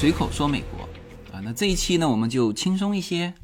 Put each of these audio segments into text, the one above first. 随口说美国啊。那这一期呢我们就轻松一些。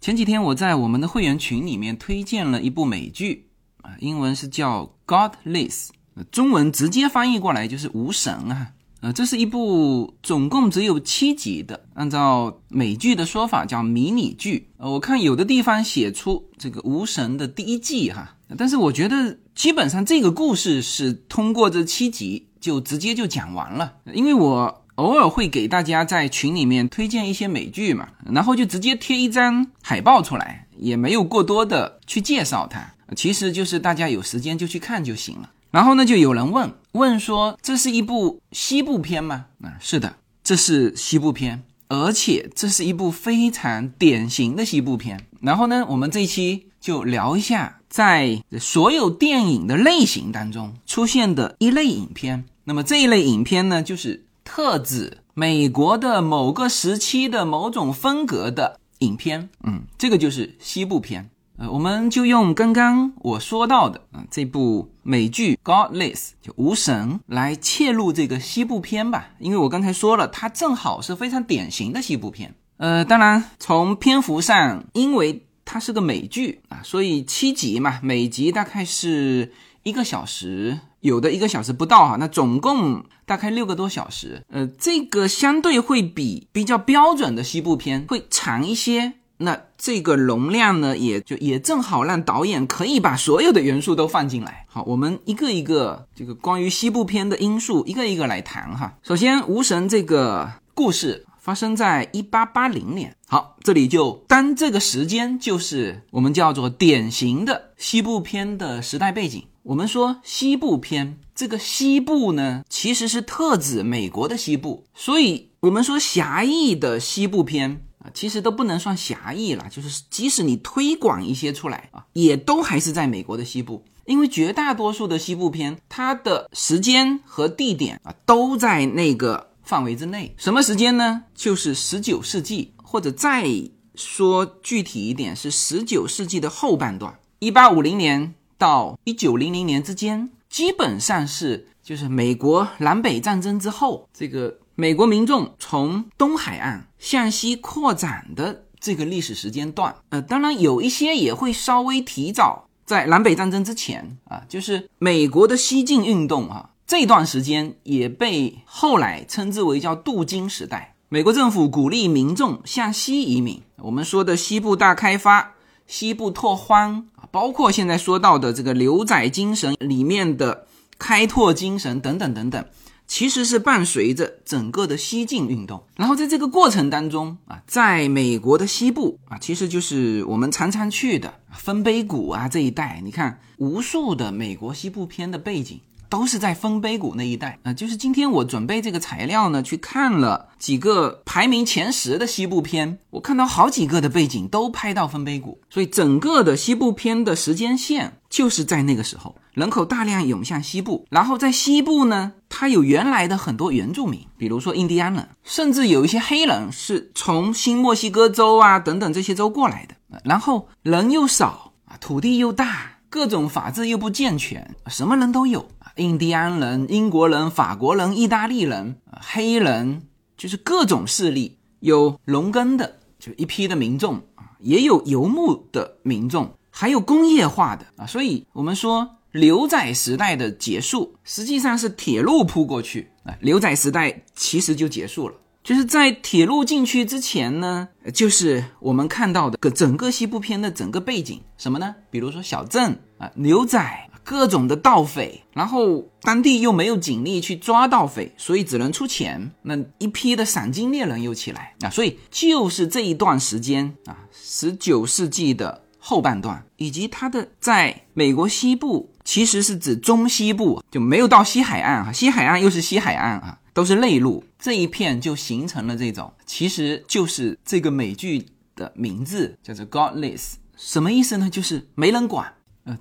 前几天我在我们的会员群里面推荐了一部美剧啊，英文是叫 Godless， 中文直接翻译过来就是无神啊。这是一部总共只有7集的，按照美剧的说法叫迷你剧。我看有的地方写出这个无神的第一季哈，但是我觉得基本上这个故事是通过这7集就直接就讲完了。因为我偶尔会给大家在群里面推荐一些美剧嘛，然后就直接贴一张海报出来，也没有过多的去介绍它，其实就是大家有时间就去看就行了。然后呢就有人问说这是一部西部片吗？是的，这是西部片，而且这是一部非常典型的西部片。然后呢我们这一期就聊一下在所有电影的类型当中出现的一类影片。那么这一类影片呢就是特指美国的某个时期的某种风格的影片。这个就是西部片。我们就用刚刚我说到的这部美剧 Godless 就无神来切入这个西部片吧，因为我刚才说了它正好是非常典型的西部片。当然从篇幅上因为它是个美剧啊，所以7集嘛，每集大概是1个小时，有的1个小时不到哈，那总共大概6个多小时。这个相对会比较标准的西部片会长一些，那这个容量呢也正好让导演可以把所有的元素都放进来。好，我们一个一个这个关于西部片的因素一个一个来谈哈。首先无神这个故事发生在1880年。好，这里就当这个时间就是我们叫做典型的西部片的时代背景。我们说西部片，这个西部呢其实是特指美国的西部，所以我们说狭义的西部片其实都不能算狭义了，就是即使你推广一些出来也都还是在美国的西部。因为绝大多数的西部片它的时间和地点都在那个范围之内。什么时间呢？就是19世纪，或者再说具体一点是19世纪的后半段，1850年到1900年之间，基本上是就是美国南北战争之后，这个美国民众从东海岸向西扩展的这个历史时间段。当然有一些也会稍微提早，在南北战争之前啊，就是美国的西进运动啊，这段时间也被后来称之为叫镀金时代。美国政府鼓励民众向西移民，我们说的西部大开发、西部拓荒，包括现在说到的这个牛仔精神里面的开拓精神等等等等，其实是伴随着整个的西进运动。然后在这个过程当中在美国的西部其实就是我们常常去的丰碑谷这一带，你看无数的美国西部片的背景都是在丰碑谷那一带。就是今天我准备这个材料呢，去看了几个排名前10的西部片，我看到好几个的背景都拍到丰碑谷，所以整个的西部片的时间线就是在那个时候，人口大量涌向西部。然后在西部呢，它有原来的很多原住民，比如说印第安人，甚至有一些黑人是从新墨西哥州等等这些州过来的。然后人又少，土地又大，各种法制又不健全，什么人都有，印第安人、英国人、法国人、意大利人、黑人，就是各种势力。有农耕的就一批的民众，也有游牧的民众，还有工业化的。所以我们说牛仔时代的结束实际上是铁路铺过去，牛仔时代其实就结束了。就是在铁路进去之前呢，就是我们看到的整个西部片的整个背景什么呢？比如说小镇牛仔，各种的盗匪，然后当地又没有警力去抓盗匪，所以只能出钱，那一批的赏金猎人又起来所以就是这一段时间19世纪的后半段，以及它的在美国西部其实是指中西部，就没有到西海岸，西海岸又是西海岸都是内陆，这一片就形成了这种，其实就是这个美剧的名字叫做 Godless， 什么意思呢？就是没人管。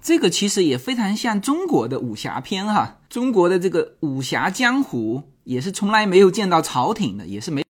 这个其实也非常像中国的武侠片中国的这个武侠江湖也是从来没有见到朝廷的，也是没。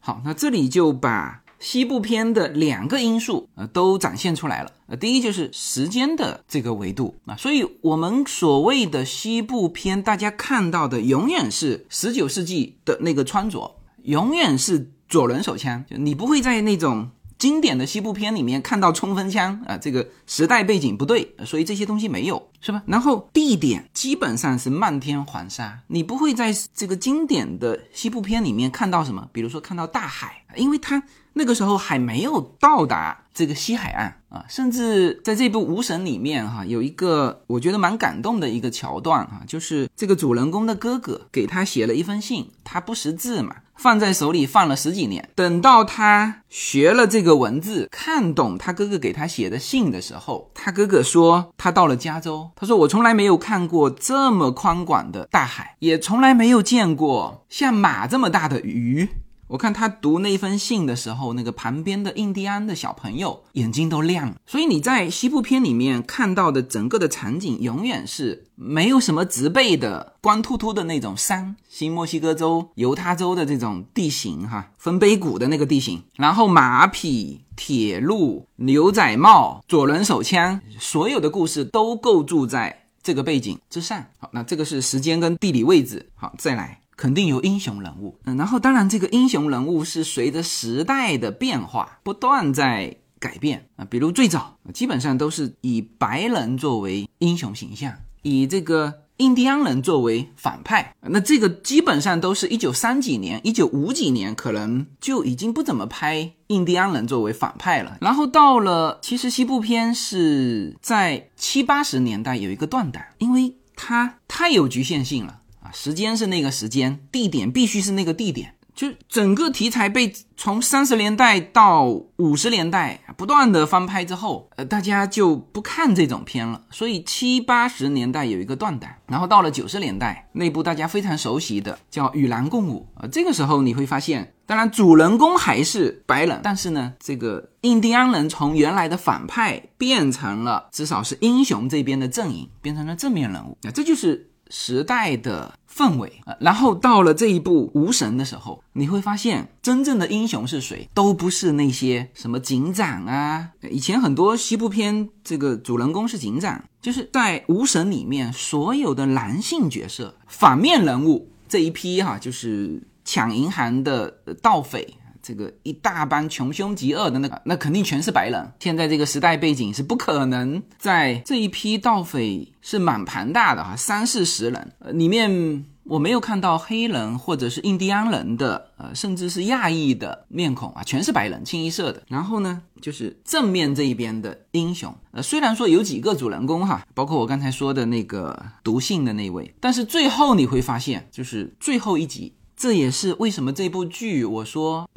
好，那这里就把西部片的2个因素都展现出来了。第一就是时间的这个维度所以我们所谓的西部片大家看到的永远是19世纪的那个穿着，永远是左轮手枪，你不会在那种经典的西部片里面看到冲锋枪啊，这个时代背景不对，所以这些东西没有，是吧？然后地点基本上是漫天黄沙，你不会在这个经典的西部片里面看到什么，比如说看到大海，因为它那个时候还没有到达这个西海岸啊，甚至在这部《无神》里面哈，有一个我觉得蛮感动的一个桥段哈，就是这个主人公的哥哥给他写了一封信，他不识字嘛，放在手里放了十几年，等到他学了这个文字，看懂他哥哥给他写的信的时候，他哥哥说他到了加州，他说我从来没有看过这么宽广的大海，也从来没有见过像马这么大的鱼。我看他读那封信的时候，那个旁边的印第安的小朋友眼睛都亮了。所以你在西部片里面看到的整个的场景，永远是没有什么植被的光秃秃的那种山，新墨西哥州犹他州的这种地形哈，分卑谷的那个地形，然后马匹、铁路、牛仔帽、左轮手枪，所有的故事都构筑在这个背景之上。好，那这个是时间跟地理位置。好，再来肯定有英雄人物，然后当然这个英雄人物是随着时代的变化不断在改变啊，比如最早基本上都是以白人作为英雄形象，以这个印第安人作为反派，那这个基本上都是1930几年1950几年可能就已经不怎么拍印第安人作为反派了。然后到了其实西部片是在七八十年代有一个断档，因为它太有局限性了，时间是那个时间，地点必须是那个地点，就整个题材被从30年代到50年代不断的翻拍之后，大家就不看这种片了，所以七八十年代有一个断档，然后到了90年代那部大家非常熟悉的叫《与狼共舞》，这个时候你会发现，当然主人公还是白人，但是呢这个印第安人从原来的反派变成了至少是英雄这边的阵营，变成了正面人物，这就是时代的氛围。然后到了这一部无神的时候，你会发现真正的英雄是谁，都不是那些什么警长啊，以前很多西部片这个主人公是警长，就是在无神里面所有的男性角色反面人物这一批哈，就是抢银行的盗匪，这个一大帮穷凶极恶的那肯定全是白人。现在这个时代背景是不可能在这一批盗匪是满盘大的三四十人，里面我没有看到黑人或者是印第安人的，甚至是亚裔的面孔啊，全是白人清一色的。然后呢就是正面这一边的英雄，虽然说有几个主人公哈，包括我刚才说的那个毒性的那位，但是最后你会发现就是最后一集，这也是为什么这部剧我说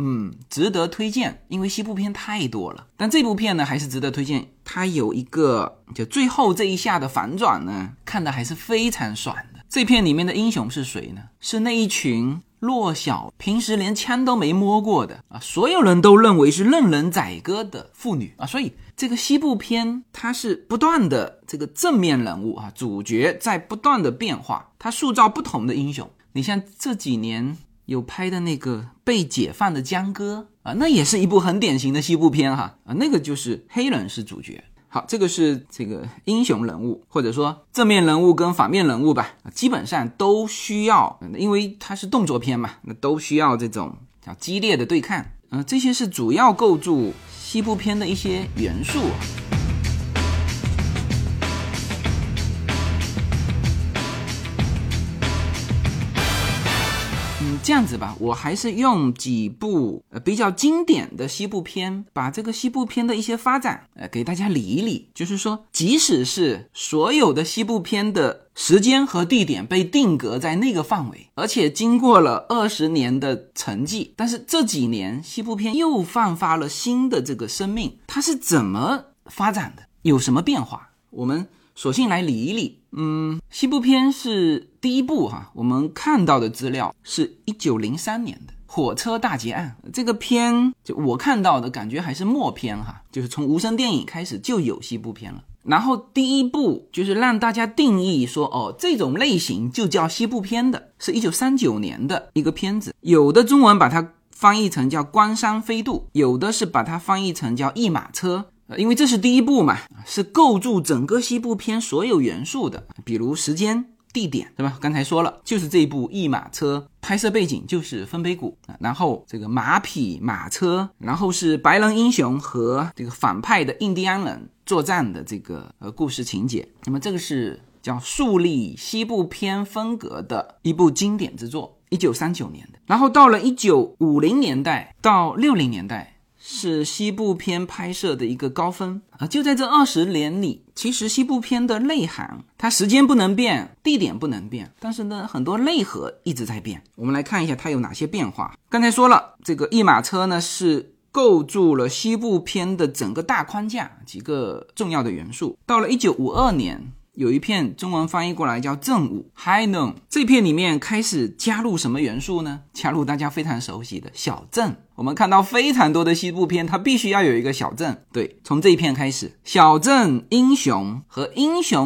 值得推荐，因为西部片太多了，但这部片呢还是值得推荐，它有一个就最后这一下的反转呢，看的还是非常爽的。这片里面的英雄是谁呢？是那一群弱小平时连枪都没摸过的所有人都认为是任人宰割的妇女所以这个西部片它是不断的这个正面人物主角在不断的变化，它塑造不同的英雄。你像这几年有拍的那个被解放的江歌那也是一部很典型的西部片哈那个就是黑人是主角。好，这个是这个英雄人物，或者说正面人物跟反面人物吧，基本上都需要，因为它是动作片嘛，那都需要这种叫激烈的对抗。这些是主要构筑西部片的一些元素。这样子吧，我还是用几部比较经典的西部片，把这个西部片的一些发展给大家理一理。就是说即使是所有的西部片的时间和地点被定格在那个范围，而且经过了20年的沉寂，但是这几年西部片又焕发了新的这个生命，它是怎么发展的，有什么变化，我们索性来理一理。西部片是第一部我们看到的资料是1903年的火车大劫案，这个片就我看到的感觉还是默片就是从无声电影开始就有西部片了。然后第一部就是让大家定义说这种类型就叫西部片的是1939年的一个片子，有的中文把它翻译成叫关山飞渡，有的是把它翻译成叫一马车，因为这是第一部嘛，是构筑整个西部片所有元素的，比如时间、地点，对吧？刚才说了，就是这部一马车，拍摄背景就是丰碑谷，然后这个马匹马车，然后是白人英雄和这个反派的印第安人作战的这个故事情节。那么这个是叫树立西部片风格的一部经典之作，1939年的。然后到了1950年代到60年代是西部片拍摄的一个高峰。就在这20年里，其实西部片的内涵，它时间不能变，地点不能变，但是呢很多内核一直在变。我们来看一下它有哪些变化。刚才说了，这个一马车呢是构筑了西部片的整个大框架，几个重要的元素。到了1952年有一片中文翻译过来叫正午 High Noon， 这片里面开始加入什么元素呢？加入大家非常熟悉的小镇。我们看到非常多的西部片它必须要有一个小镇，对，从这一片开始，小镇、英雄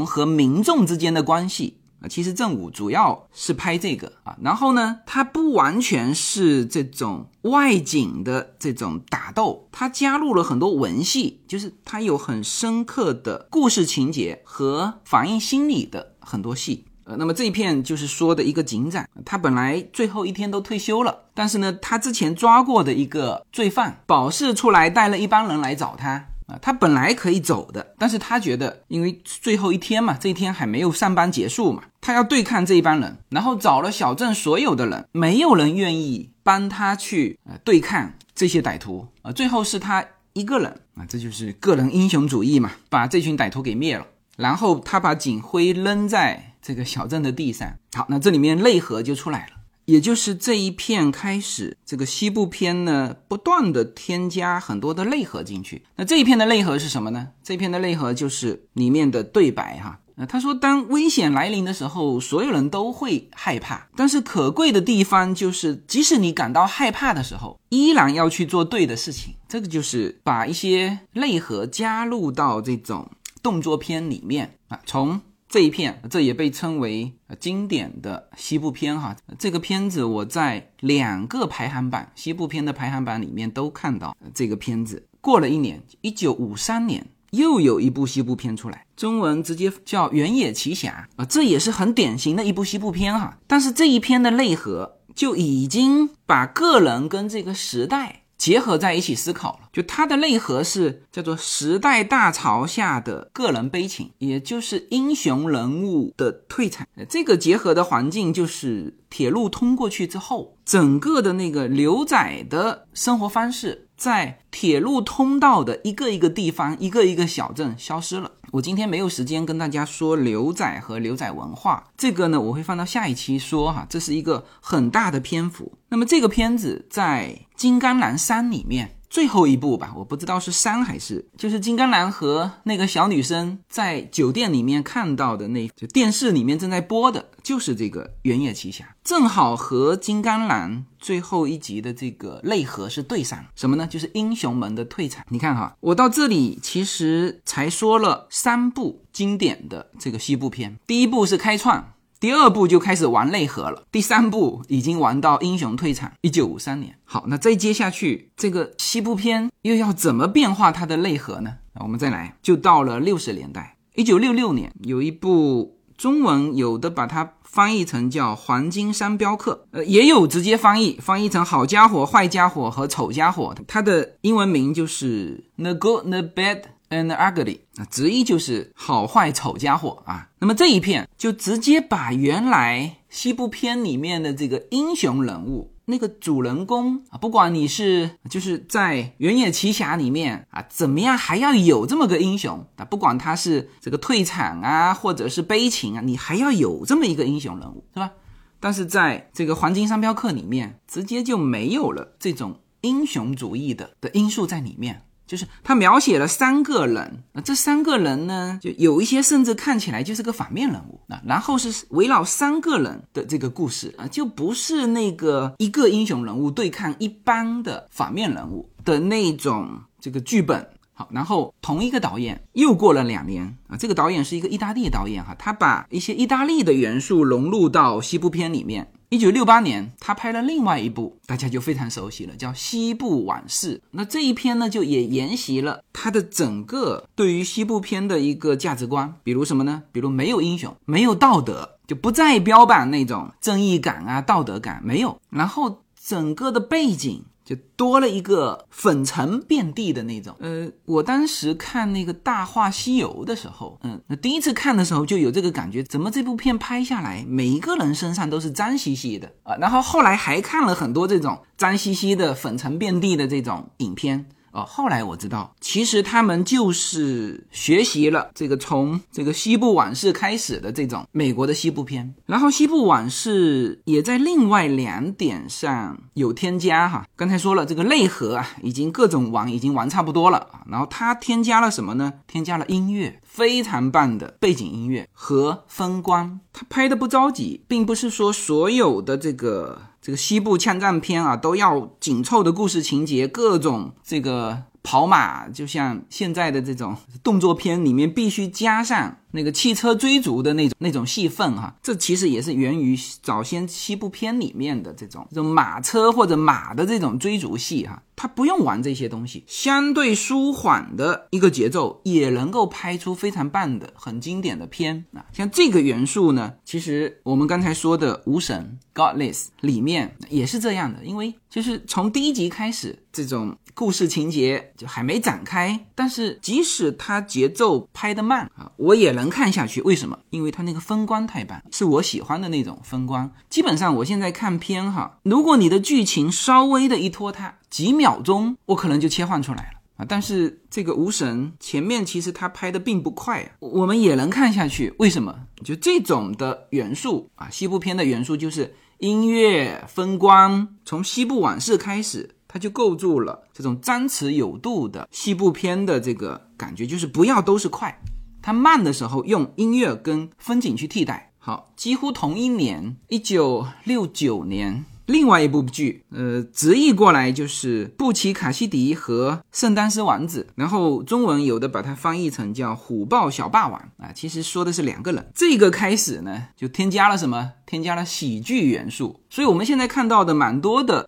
和民众之间的关系。其实正午主要是拍这个啊，然后呢它不完全是这种外景的这种打斗，它加入了很多文戏，就是它有很深刻的故事情节和反映心理的很多戏。那么这一片就是说的一个警长，他本来最后一天都退休了，但是呢他之前抓过的一个罪犯保释出来，带了一帮人来找他。他本来可以走的，但是他觉得因为最后一天嘛，这一天还没有上班结束嘛，他要对抗这一帮人，然后找了小镇所有的人，没有人愿意帮他去对抗这些歹徒，最后是他一个人，这就是个人英雄主义嘛，把这群歹徒给灭了，然后他把警徽扔在这个小镇的地上。好，那这里面内核就出来了，也就是这一片开始，这个西部片呢不断的添加很多的内核进去。那这一片的内核是什么呢？这一片的内核就是里面的对白哈。他说当危险来临的时候，所有人都会害怕，但是可贵的地方就是即使你感到害怕的时候，依然要去做对的事情。这个就是把一些内核加入到这种动作片里面啊。从这一片，这也被称为经典的西部片哈。这个片子我在两个排行榜，西部片的排行榜里面都看到这个片子。过了一年，1953年又有一部西部片出来，中文直接叫原野奇侠，这也是很典型的一部西部片哈。但是这一篇的内核就已经把个人跟这个时代结合在一起思考了，就它的内核是叫做时代大潮下的个人悲情，也就是英雄人物的退场。这个结合的环境就是铁路通过去之后，整个的那个牛仔的生活方式在铁路通道的一个一个地方，一个一个小镇消失了。我今天没有时间跟大家说牛仔和牛仔文化，这个呢我会放到下一期说哈，这是一个很大的篇幅。那么这个片子在金刚狼3里面最后一部吧，我不知道是3还是，就是金刚狼和那个小女生在酒店里面看到的，那就电视里面正在播的就是这个原野奇侠，正好和金刚狼最后一集的这个内核是对上。什么呢？就是英雄们的退场。你看哈，我到这里其实才说了3部经典的这个西部片，第一部是开创，第二部就开始玩内核了，第三部已经玩到英雄退场，1953年。好，那再接下去这个西部片又要怎么变化它的内核呢？我们再来就到了60年代，1966年有一部中文有的把它翻译成叫黄金商标课，也有直接翻译成好家伙、坏家伙和丑家伙，它的英文名就是 The Good, The Bad and Ugly， 直译就是好坏丑家伙啊。那么这一片就直接把原来西部片里面的这个英雄人物，那个主人公啊，不管你是就是在原野奇侠里面啊，怎么样还要有这么个英雄啊，不管他是这个退场啊，或者是悲情啊，你还要有这么一个英雄人物，是吧？但是在这个黄金商标课里面，直接就没有了这种英雄主义的因素在里面。就是他描写了3个人，这3个人呢就有一些甚至看起来就是个反面人物，然后是围绕3个人的这个故事，就不是那个一个英雄人物对抗一般的反面人物的那种这个剧本。好，然后同一个导演又过了2年，这个导演是一个意大利导演哈，他把一些意大利的元素融入到西部片里面。1968年他拍了另外一部大家就非常熟悉了，叫西部往事。那这一篇呢就也沿袭了他的整个对于西部片的一个价值观，比如什么呢？比如没有英雄，没有道德，就不再标榜那种正义感啊道德感，没有，然后整个的背景就多了一个粉尘遍地的那种。我当时看那个《大话西游》的时候，第一次看的时候就有这个感觉，怎么这部片拍下来每一个人身上都是脏兮兮的啊？然后后来还看了很多这种脏兮兮的粉尘遍地的这种影片。后来我知道，其实他们就是学习了这个从这个西部往事开始的这种美国的西部片，然后西部往事也在另外2点上有添加哈。刚才说了，这个内核啊，已经各种玩已经玩差不多了，然后他添加了什么呢？添加了音乐，非常棒的背景音乐和风光。他拍的不着急，并不是说所有的这个西部枪战片啊都要紧凑的故事情节，各种这个跑马，就像现在的这种动作片里面必须加上那个汽车追逐的那种戏份哈。这其实也是源于早先西部片里面的这种马车或者马的这种追逐戏哈。它不用玩这些东西，相对舒缓的一个节奏也能够拍出非常棒的很经典的片啊。像这个元素呢，其实我们刚才说的无神 Godless 里面也是这样的，因为就是从第一集开始，这种故事情节就还没展开，但是即使它节奏拍得慢啊，我也能看下去。为什么？因为它那个风光太棒，是我喜欢的那种风光。基本上我现在看片哈，如果你的剧情稍微的一拖沓，几秒钟我可能就切换出来了啊。但是这个无神前面其实他拍的并不快啊，我们也能看下去。为什么？就这种的元素啊，西部片的元素就是音乐风光，从西部往事开始，它就构筑了这种张弛有度的西部片的这个感觉，就是不要都是快，它慢的时候用音乐跟风景去替代。好，几乎同一年1969年另外一部剧直译过来就是布奇卡西迪和圣丹斯王子，然后中文有的把它翻译成叫虎豹小霸王啊，其实说的是两个人。这个开始呢就添加了什么？添加了喜剧元素。所以我们现在看到的蛮多的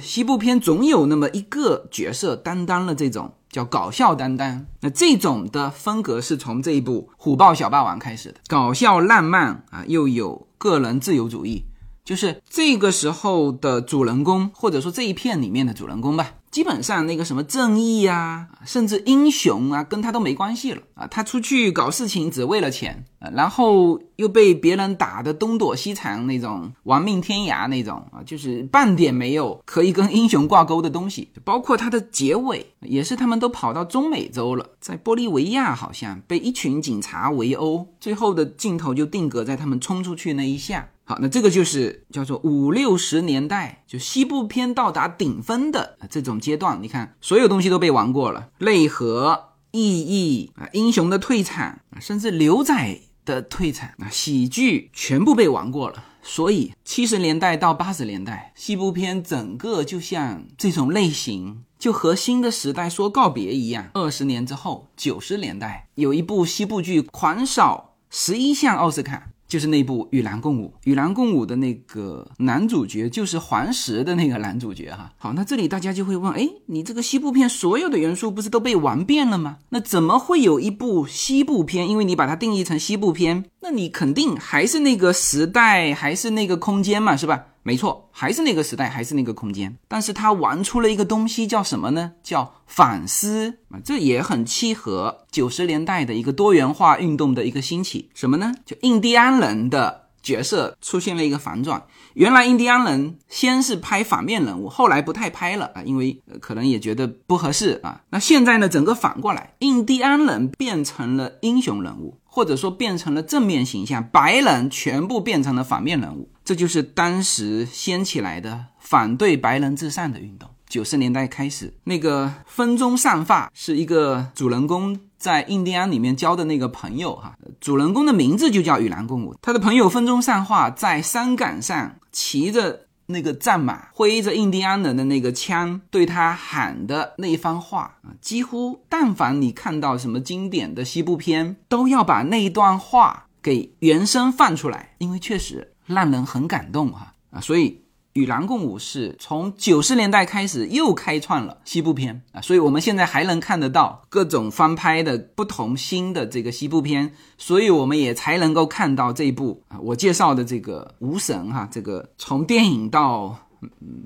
西部片总有那么一个角色担当了这种叫搞笑担当。那这种的风格是从这一部虎豹小霸王开始的，搞笑浪漫啊，又有个人自由主义。就是这个时候的主人公，或者说这一片里面的主人公吧，基本上那个什么正义啊甚至英雄啊跟他都没关系了啊，他出去搞事情只为了钱啊，然后又被别人打得东躲西藏那种亡命天涯那种啊，就是半点没有可以跟英雄挂钩的东西。包括他的结尾也是他们都跑到中美洲了，在玻利维亚好像被一群警察围殴，最后的镜头就定格在他们冲出去那一下。好，那这个就是叫做50-60年代就西部片到达顶峰的这种阶段。你看所有东西都被玩过了，内核意义英雄的退场甚至牛仔的退场喜剧全部被玩过了。所以70年代到80年代西部片整个就像这种类型就和新的时代说告别一样。20年之后90年代有一部西部剧狂扫11项奥斯卡，就是那部《与狼共舞》。《与狼共舞》的那个男主角就是黄石的那个男主角哈。好，那这里大家就会问，你这个西部片所有的元素不是都被玩遍了吗？那怎么会有一部西部片，因为你把它定义成西部片，那你肯定还是那个时代还是那个空间嘛，是吧？没错，还是那个时代还是那个空间，但是他玩出了一个东西叫什么呢？叫反思。这也很契合90年代的一个多元化运动的一个兴起。什么呢？就印第安人的角色出现了一个反转。原来印第安人先是拍反面人物，后来不太拍了啊，因为可能也觉得不合适啊。那现在呢，整个反过来，印第安人变成了英雄人物，或者说变成了正面形象，白人全部变成了反面人物。这就是当时掀起来的反对白人至上的运动。90年代开始，那个风中散发是一个主人公在印第安里面交的那个朋友哈，主人公的名字就叫与狼共舞。他的朋友风中散发在山岗上骑着那个战马，挥着印第安人的那个枪，对他喊的那一番话，几乎但凡你看到什么经典的西部片都要把那一段话给原声放出来，因为确实让人很感动啊。所以与狼共舞是从90年代开始又开创了西部片啊，所以我们现在还能看得到各种翻拍的不同新的这个西部片，所以我们也才能够看到这一部我介绍的这个无神啊，这个从电影到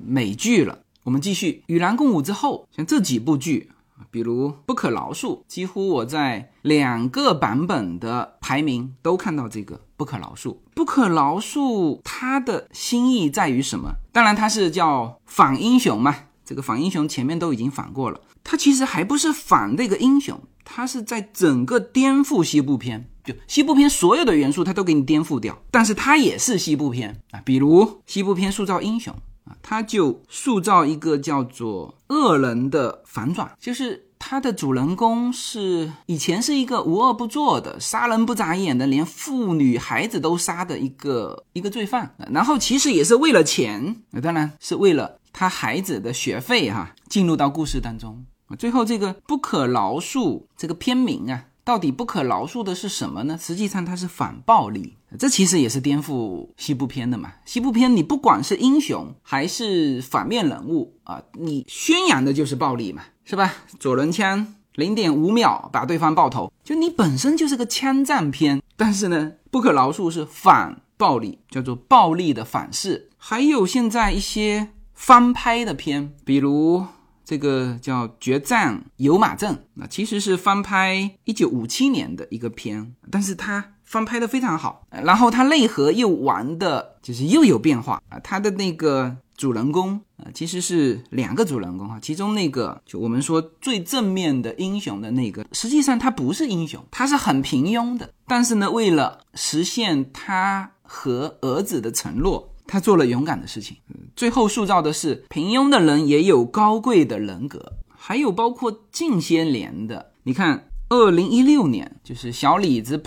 美剧了。我们继续与狼共舞之后，像这几部剧比如不可饶恕，几乎我在2个版本的排名都看到这个不可饶恕。不可饶恕它的心意在于什么？当然它是叫反英雄嘛，这个反英雄前面都已经反过了，它其实还不是反这个英雄，它是在整个颠覆西部片，就西部片所有的元素它都给你颠覆掉，但是它也是西部片啊。比如西部片塑造英雄啊，它就塑造一个叫做恶人的反转，就是他的主人公是以前是一个无恶不作的杀人不眨眼的连妇女孩子都杀的一个罪犯，然后其实也是为了钱，当然是为了他孩子的学费啊，进入到故事当中。最后这个不可饶恕这个片名啊，到底不可饶恕的是什么呢？实际上它是反暴力，这其实也是颠覆西部片的嘛。西部片你不管是英雄还是反面人物啊，你宣扬的就是暴力嘛，是吧？左轮枪 0.5 秒把对方爆头，就你本身就是个枪战片，但是呢不可饶恕是反暴力，叫做暴力的反噬。还有现在一些翻拍的片，比如这个叫决战有马镇，那其实是翻拍1957年的一个片，但是它翻拍的非常好，然后它内核又玩的就是又有变化。它的那个主人公其实是2个主人公，其中那个就我们说最正面的英雄的那个，实际上他不是英雄，他是很平庸的，但是呢为了实现他和儿子的承诺，他做了勇敢的事情。最后塑造的是平庸的人也有高贵的人格。还有包括近些年的，你看2016年就是小李子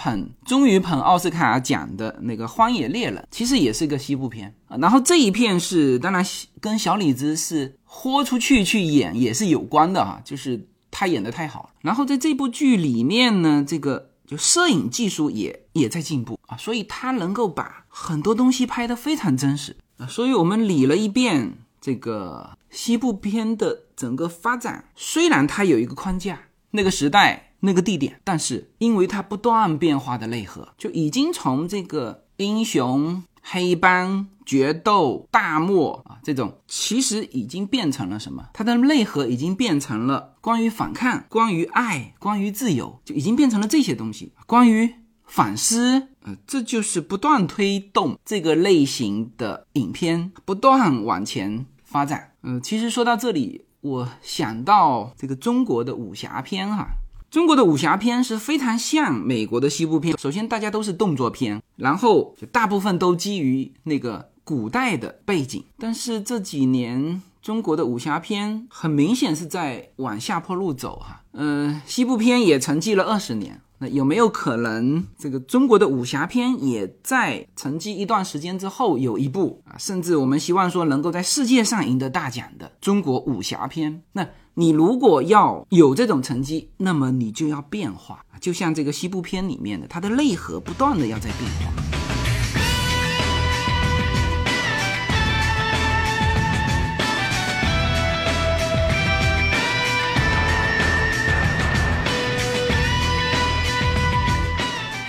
终于捧奥斯卡奖的那个荒野猎人，其实也是个西部片。然后这一片是当然跟小李子是豁出去演也是有关的啊，就是他演得太好了。然后在这部剧里面呢，这个就摄影技术也在进步啊，所以他能够把很多东西拍得非常真实。所以我们理了一遍这个西部片的整个发展，虽然它有一个框架，那个时代那个地点，但是因为它不断变化的内核，就已经从这个英雄黑帮决斗大漠啊这种，其实已经变成了什么，它的内核已经变成了关于反抗，关于爱，关于自由，就已经变成了这些东西，关于反思这就是不断推动这个类型的影片不断往前发展。其实说到这里我想到这个中国的武侠片哈，中国的武侠片是非常像美国的西部片，首先大家都是动作片，然后就大部分都基于那个古代的背景，但是这几年中国的武侠片很明显是在往下坡路走哈。西部片也沉寂了20年，那有没有可能这个中国的武侠片也在沉寂一段时间之后有一部甚至我们希望说能够在世界上赢得大奖的中国武侠片？那你如果要有这种成绩，那么你就要变化，就像这个西部片里面的，它的内核不断的要在变化。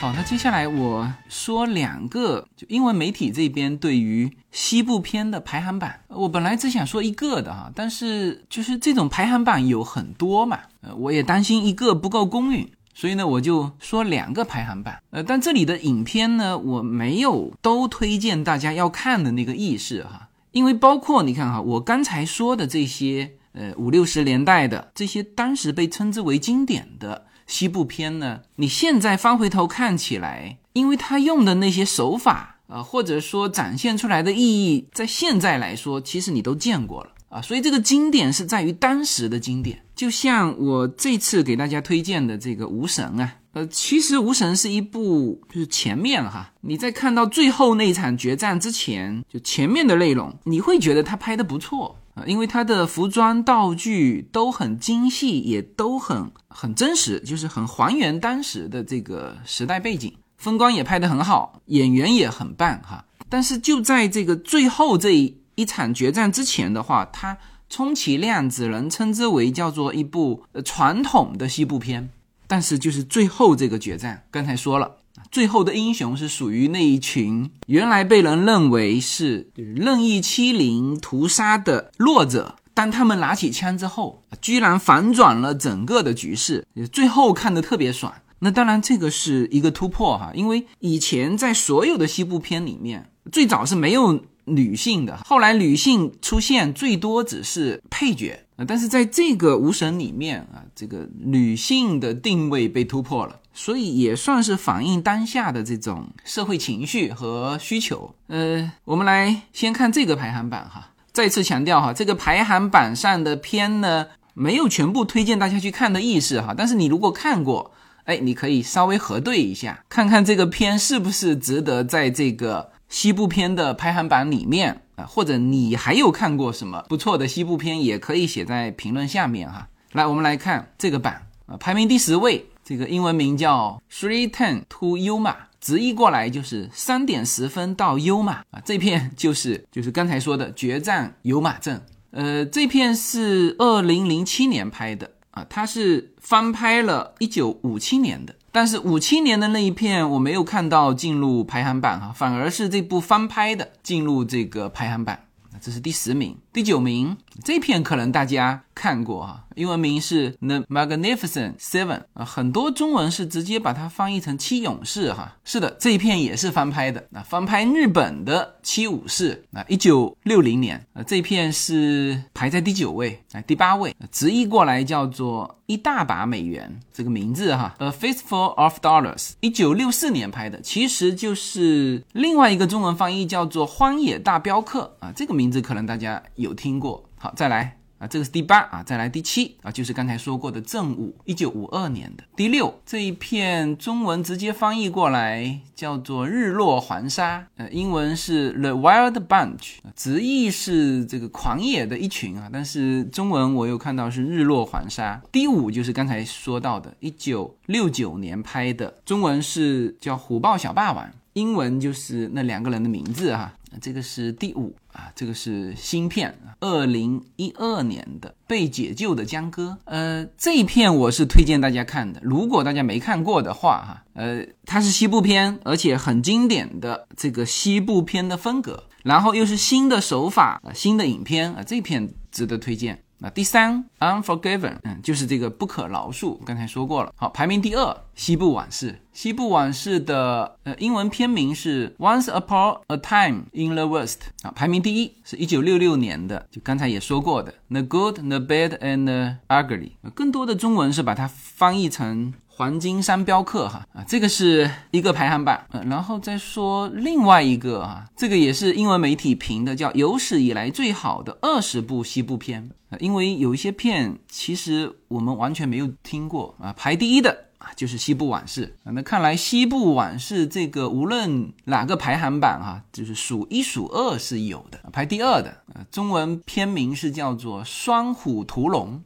好，那接下来我说2个就英文媒体这边对于西部片的排行榜，我本来只想说1个的哈，但是就是这种排行榜有很多嘛，我也担心1个不够公允，所以呢我就说2个排行榜。但这里的影片呢我没有都推荐大家要看的那个意识哈，因为包括你看哈，我刚才说的这些50-60年代的这些当时被称之为经典的西部片呢，你现在翻回头看起来，因为他用的那些手法或者说展现出来的意义，在现在来说其实你都见过了啊，所以这个经典是在于当时的经典。就像我这次给大家推荐的这个无神啊，其实无神是一部就是前面哈，你在看到最后那场决战之前，就前面的内容你会觉得他拍得不错啊，因为他的服装道具都很精细，也都很真实，就是很还原当时的这个时代背景，风光也拍得很好，演员也很棒哈。但是就在这个最后这一场决战之前的话，它充其量只能称之为叫做一部传统的西部片。但是就是最后这个决战，刚才说了，最后的英雄是属于那一群原来被人认为是任意欺凌屠杀的弱者，当他们拿起枪之后居然反转了整个的局势，最后看得特别爽。那当然这个是一个突破哈，因为以前在所有的西部片里面最早是没有女性的，后来女性出现最多只是配角，但是在这个无神里面啊，这个女性的定位被突破了，所以也算是反映当下的这种社会情绪和需求。我们来先看这个排行榜哈，再次强调哈，这个排行榜上的片呢没有全部推荐大家去看的意思哈，但是你如果看过，你可以稍微核对一下，看看这个片是不是值得在这个西部片的排行榜里面，或者你还有看过什么不错的西部片也可以写在评论下面哈。来，我们来看这个榜，排名第10位，这个英文名叫 3:10 to Yuma， 直译过来就是3:10到优马啊。这片就是刚才说的决战尤马镇。这片是2007年拍的啊，它是翻拍了1957年的。但是57年的那一片我没有看到进入排行榜啊，反而是这部翻拍的进入这个排行榜。这是第10名。第9名，这片可能大家看过啊，英文名是 The Magnificent Seven， 很多中文是直接把它翻译成七勇士哈。是的，这一片也是翻拍的，翻拍日本的七武士，1960年，这片是排在第9位，第8位，直译过来叫做一大把美元这个名字哈 A Fistful of Dollars， 1964年拍的，其实就是另外一个中文翻译叫做荒野大镖客啊，这个名字可能大家有听过。好，再来啊，这个是第8啊，再来第7啊，就是刚才说过的正午，1952年的。第6，这一片中文直接翻译过来叫做日落黄沙，英文是 The Wild Bunch， 直译是这个狂野的一群啊，但是中文我有看到是日落黄沙。第5就是刚才说到的1969年拍的，中文是叫虎豹小霸王，英文就是那两个人的名字啊。这个是第5啊，这个是新片，2012年的被解救的江哥。这一片我是推荐大家看的，如果大家没看过的话哈，它是西部片，而且很经典的这个西部片的风格，然后又是新的手法，新的影片啊，这片值得推荐。第3 Unforgiven， 就是这个不可饶恕，刚才说过了。好，排名第2西部往事。西部往事的英文片名是 Once Upon a Time in the West， 排名第1，是1966年的，就刚才也说过的 The Good, The Bad and the Ugly， 更多的中文是把它翻译成黄金商标客哈，这个是一个排行榜。然后再说另外一个啊，这个也是英文媒体评的，叫有史以来最好的20部西部片。因为有一些片其实我们完全没有听过啊，排第1的就是西部往事。那看来西部往事这个无论哪个排行榜啊，就是数1数2是有的。排第2的，中文片名是叫做双虎屠龙，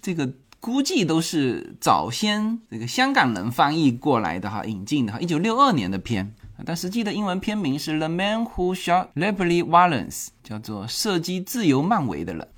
这个估计都是早先这个香港人翻译过来的哈，引进的哈，1962年的片，但实际的英文片名是 The Man Who Shot Leslie Valance， 叫做射击自由漫威的人。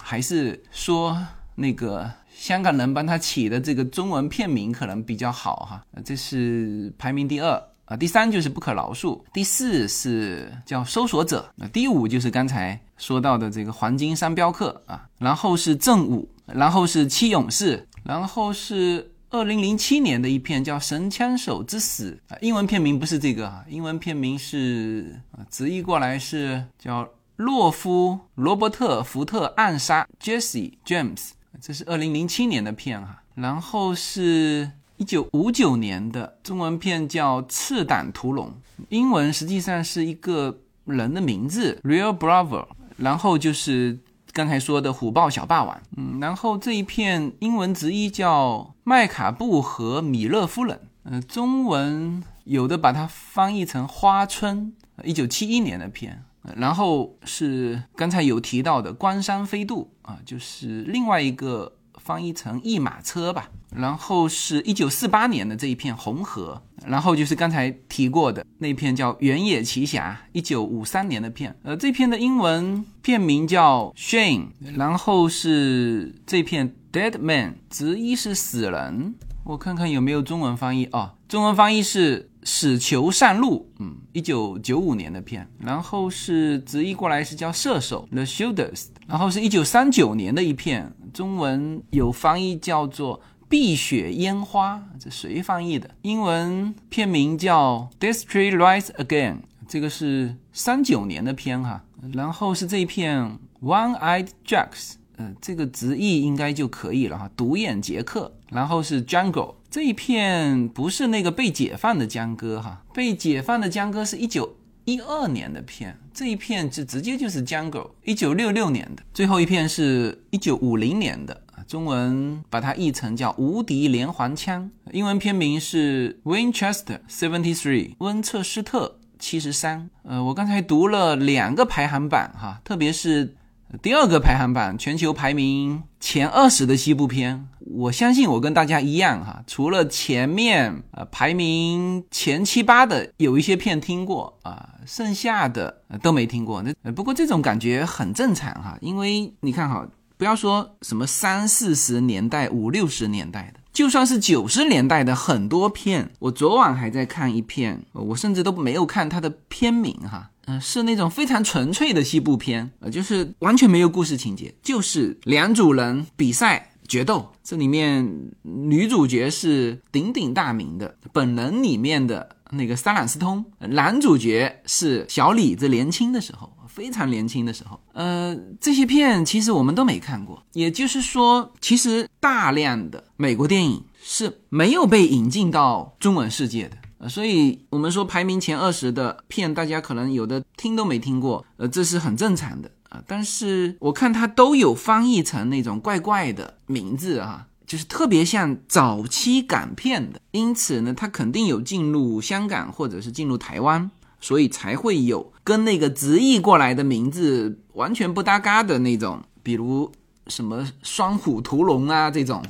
还是说那个香港人帮他起的这个中文片名可能比较好哈。这是排名第2。第3就是不可饶恕，第4是叫搜索者，第5就是刚才说到的这个黄金商标客啊，然后是正午，然后是七勇士，然后是2007年的一片叫神枪手之死，英文片名不是这个啊，英文片名是直译过来是叫洛夫罗伯特福特暗杀 Jesse James， 这是2007年的片啊，然后是1959年的中文片叫赤胆屠龙，英文实际上是一个人的名字 Real Bravo， 然后就是刚才说的虎豹小霸王。然后这一片英文直译叫麦卡布和米勒夫人，中文有的把它翻译成花村，1971年的片。然后是刚才有提到的关山飞渡，就是另外一个翻译成一马车吧，然后是1948年的这一片红河，然后就是刚才提过的那片叫原野奇侠，1953年的片，这片的英文片名叫 Shame， 然后是这片 Dead Man， 直译是死人，我看看有没有中文翻译哦，中文翻译是死囚上路，1995年的片，然后是直译过来是叫射手 The Shooters， 然后是1939年的一片，中文有翻译叫做碧血烟花，这谁翻译的？英文片名叫 Death Tree Rise Again， 这个是39年的片哈，然后是这一片 One-Eyed Jacks， 这个直译应该就可以了哈，独眼杰克，然后是 Jungle， 这一片不是那个被解放的江歌哈，被解放的江歌是1912年的片，这一片就直接就是 Jungle， 1966年的，最后一片是1950年的，中文把它译成叫无敌连环枪，英文片名是 Winchester 73， 温彻斯特73。我刚才读了两个排行榜哈，特别是第二个排行榜，全球排名前20的西部片，我相信我跟大家一样哈，除了前面排名前7-8的有一些片听过啊，剩下的都没听过。不过这种感觉很正常哈，因为你看哈，不要说什么30-40年代50-60年代的，就算是90年代的很多片，我昨晚还在看一片，我甚至都没有看它的片名哈，是那种非常纯粹的西部片，就是完全没有故事情节，就是两组人比赛决斗，这里面女主角是鼎鼎大名的本人里面的那个萨朗斯通，男主角是小李子年轻的时候，非常年轻的时候，这些片其实我们都没看过，也就是说其实大量的美国电影是没有被引进到中文世界的，所以我们说排名前20的片大家可能有的听都没听过，这是很正常的，但是我看它都有翻译成那种怪怪的名字啊，就是特别像早期港片的，因此呢它肯定有进入香港或者是进入台湾，所以才会有跟那个直译过来的名字完全不搭嘎的那种，比如什么双虎屠龙啊这种。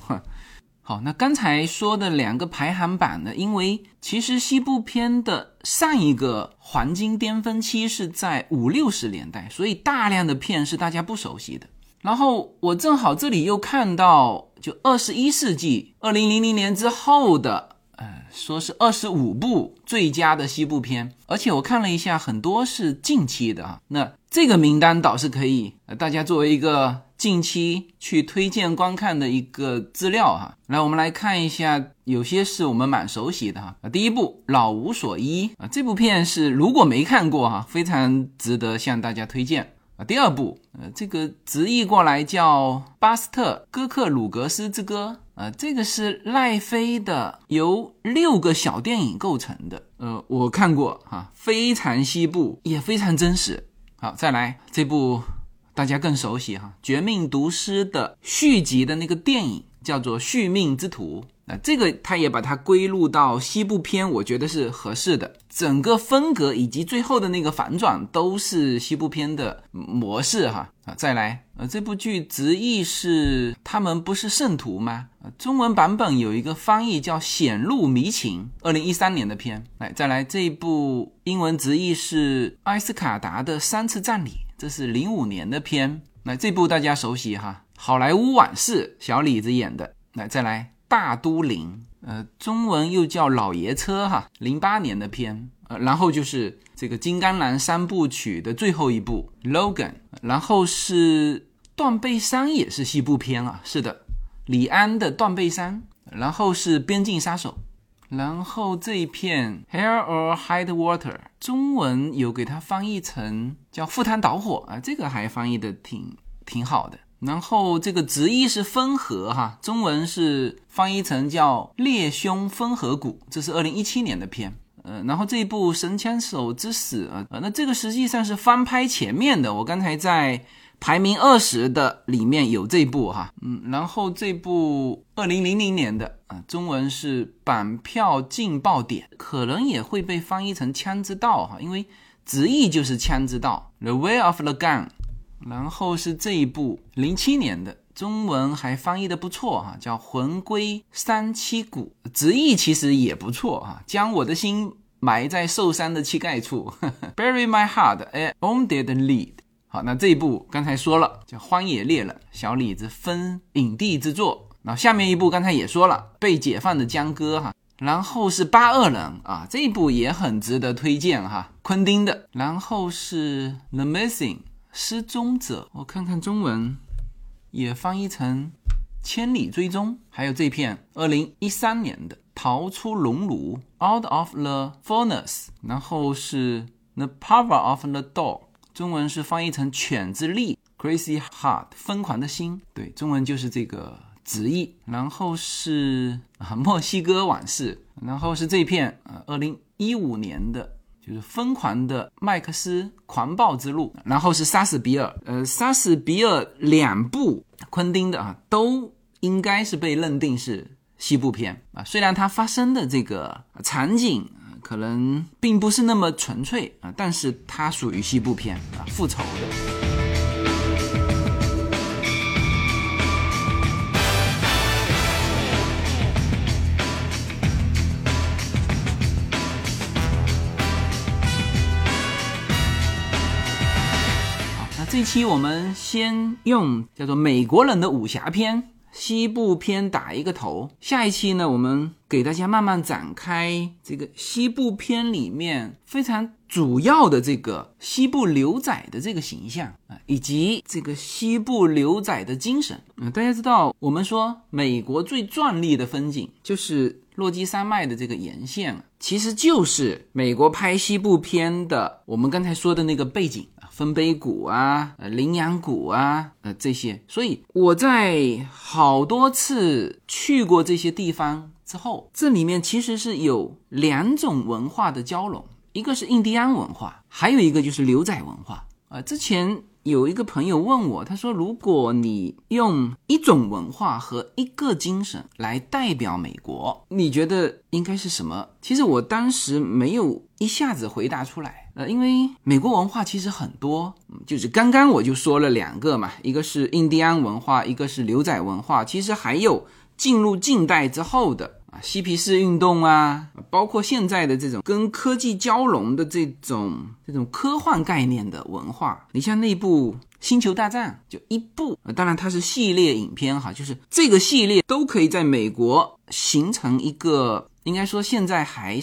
好，那刚才说的两个排行榜呢，因为其实西部片的上一个黄金巅峰期是在50-60年代，所以大量的片是大家不熟悉的。然后我正好这里又看到就21世纪2000年之后的说是25部最佳的西部片，而且我看了一下很多是近期的啊。那这个名单倒是可以大家作为一个近期去推荐观看的一个资料啊。来，我们来看一下，有些是我们蛮熟悉的啊。第一部老无所依啊，这部片是如果没看过啊，非常值得向大家推荐。第二部这个直译过来叫巴斯特·哥克鲁格斯之歌，这个是赖飞的，由6个小电影构成的，我看过啊，非常西部也非常真实。好，再来这部大家更熟悉哈，绝命毒师的续集的那个电影叫做续命之徒，这个他也把它归入到西部片，我觉得是合适的，整个风格以及最后的那个反转都是西部片的模式哈。再来这部剧直译是他们不是圣徒吗，中文版本有一个翻译叫显露迷情，2013年的片。来，再来这一部英文直译是埃斯卡达的3次葬礼，这是05年的片。来，这部大家熟悉哈，好莱坞往事，小李子演的。来，再来大都灵，中文又叫老爷车哈，08年的片。然后就是这个金刚狼3部曲的最后一部 Logan， 然后是断背山也是西部片啊，是的，李安的断背山，然后是边境杀手，然后这一片 Hell or High Water 中文有给它翻译成叫赴汤蹈火啊，这个还翻译的挺好的。然后这个直译是分河哈，中文是翻译成叫猎凶分河谷，这是2017年的片。然后这一部神枪手之死那这个实际上是翻拍前面的，我刚才在排名20的里面有这部哈。然后这部2000年的中文是板票劲爆点，可能也会被翻译成枪之道哈，因为直译就是枪之道 The Way of the Gun。然后是这一部07年的中文还翻译的不错啊，叫魂归三七骨，直译其实也不错啊，将我的心埋在受伤的膝盖处Bury my heart at wounded lead。 好，那这一部刚才说了叫荒野猎人，小李子分影帝之作。那下面一部刚才也说了，被解放的江歌啊，然后是八恶人啊，这一部也很值得推荐啊，昆汀的。然后是 The Missing 失踪者，我看看中文也翻译成千里追踪。还有这片2013年的逃出熔炉 Out of the Furnace。 然后是 The Power of the Dog， 中文是翻译成犬之力 Crazy Heart 疯狂的心，对，中文就是这个直译。然后是墨西哥往事，然后是这片2015年的，就是疯狂的麦克斯狂暴之路。然后是莎士比尔，莎士比尔两部昆汀的啊，都应该是被认定是西部片啊，虽然它发生的这个场景可能并不是那么纯粹啊，但是它属于西部片啊，复仇的。这期我们先用叫做美国人的武侠片、西部片打一个头，下一期呢，我们给大家慢慢展开这个西部片里面非常主要的这个西部牛仔的这个形象，以及这个西部牛仔的精神。大家知道我们说美国最壮丽的风景就是落基山脉的这个沿线，其实就是美国拍西部片的我们刚才说的那个背景，分杯谷啊，羚羊谷啊，这些。所以我在好多次去过这些地方之后，这里面其实是有两种文化的交融，一个是印第安文化，还有一个就是牛仔文化。之前有一个朋友问我，他说如果你用一种文化和一个精神来代表美国，你觉得应该是什么？其实我当时没有一下子回答出来，因为美国文化其实很多，就是刚刚我就说了两个嘛，一个是印第安文化，一个是牛仔文化，其实还有进入近代之后的嬉皮士运动啊，包括现在的这种跟科技交融的这种科幻概念的文化。你像那部星球大战，就一部，当然它是系列影片哈，就是这个系列都可以在美国形成一个，应该说现在还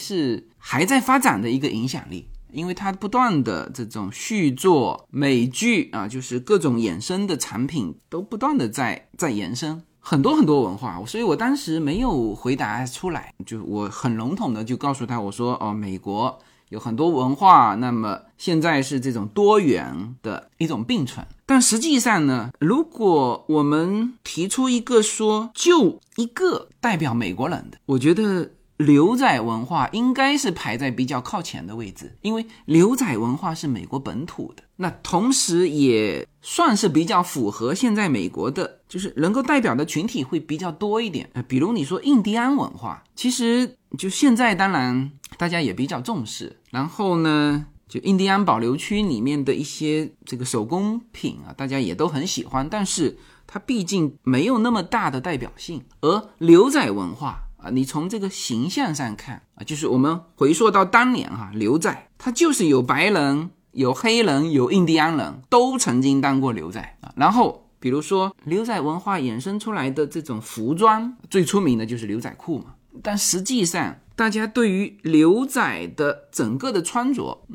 在发展的一个影响力。因为它不断的这种续作美剧啊，就是各种衍生的产品都不断的在延伸很多很多文化，所以我当时没有回答出来，就我很笼统的就告诉他，我说美国有很多文化，那么现在是这种多元的一种并存。但实际上呢，如果我们提出一个说就一个代表美国人的，我觉得牛仔文化应该是排在比较靠前的位置，因为牛仔文化是美国本土的，那同时也算是比较符合现在美国的，就是能够代表的群体会比较多一点。比如你说印第安文化，其实就现在当然大家也比较重视，然后呢就印第安保留区里面的一些这个手工品啊，大家也都很喜欢，但是它毕竟没有那么大的代表性。而牛仔文化啊，你从这个形象上看啊，就是我们回溯到当年哈，牛仔它就是有白人、有黑人、有印第安人，都曾经当过牛仔啊。然后比如说牛仔文化衍生出来的这种服装，最出名的就是牛仔裤嘛。但实际上大家对于牛仔的整个的穿着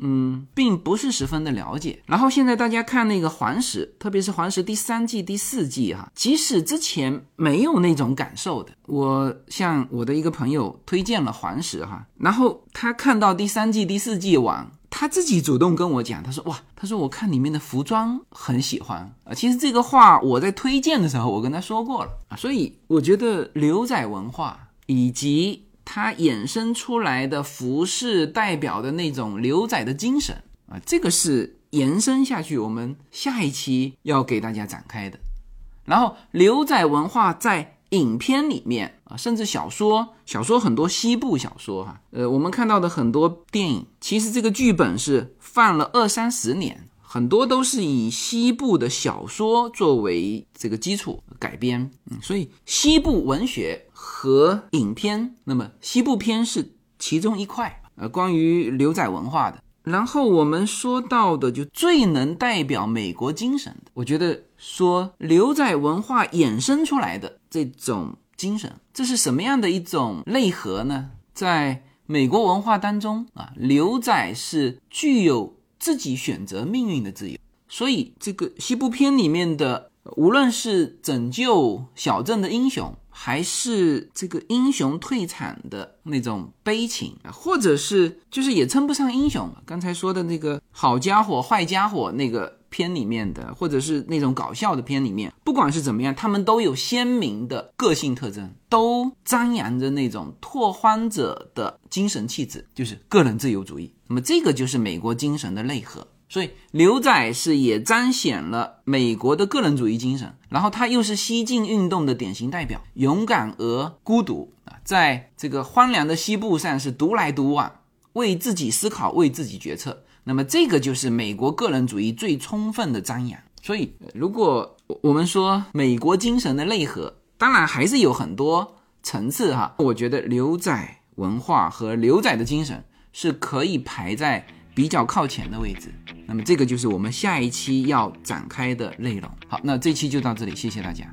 并不是十分的了解。然后现在大家看那个黄石，特别是黄石第三季第四季啊，即使之前没有那种感受的，我向我的一个朋友推荐了黄石啊，然后他看到第三季第四季完，他自己主动跟我讲，他说哇，他说我看里面的服装很喜欢啊。其实这个话我在推荐的时候我跟他说过了啊，所以我觉得牛仔文化以及它衍生出来的服饰代表的那种牛仔的精神啊，这个是延伸下去我们下一期要给大家展开的。然后牛仔文化在影片里面啊，甚至小说很多西部小说我们看到的很多电影，其实这个剧本是放了20-30年，很多都是以西部的小说作为这个基础改编，所以西部文学和影片，那么西部片是其中一块，关于牛仔文化的。然后我们说到的就最能代表美国精神的，我觉得说牛仔文化衍生出来的这种精神，这是什么样的一种内核呢？在美国文化当中啊，牛仔是具有自己选择命运的自由，所以这个西部片里面的无论是拯救小镇的英雄，还是这个英雄退场的那种悲情，或者是就是也称不上英雄，刚才说的那个好家伙坏家伙那个片里面的，或者是那种搞笑的片里面，不管是怎么样，他们都有鲜明的个性特征，都张扬着那种拓荒者的精神气质，就是个人自由主义。那么这个就是美国精神的内核，所以牛仔是也彰显了美国的个人主义精神，然后他又是西进运动的典型代表，勇敢而孤独，在这个荒凉的西部上是独来独往，为自己思考，为自己决策。那么这个就是美国个人主义最充分的张扬。所以如果我们说美国精神的内核，当然还是有很多层次哈。我觉得牛仔文化和牛仔的精神是可以排在比较靠前的位置。那么这个就是我们下一期要展开的内容。好，那这期就到这里，谢谢大家。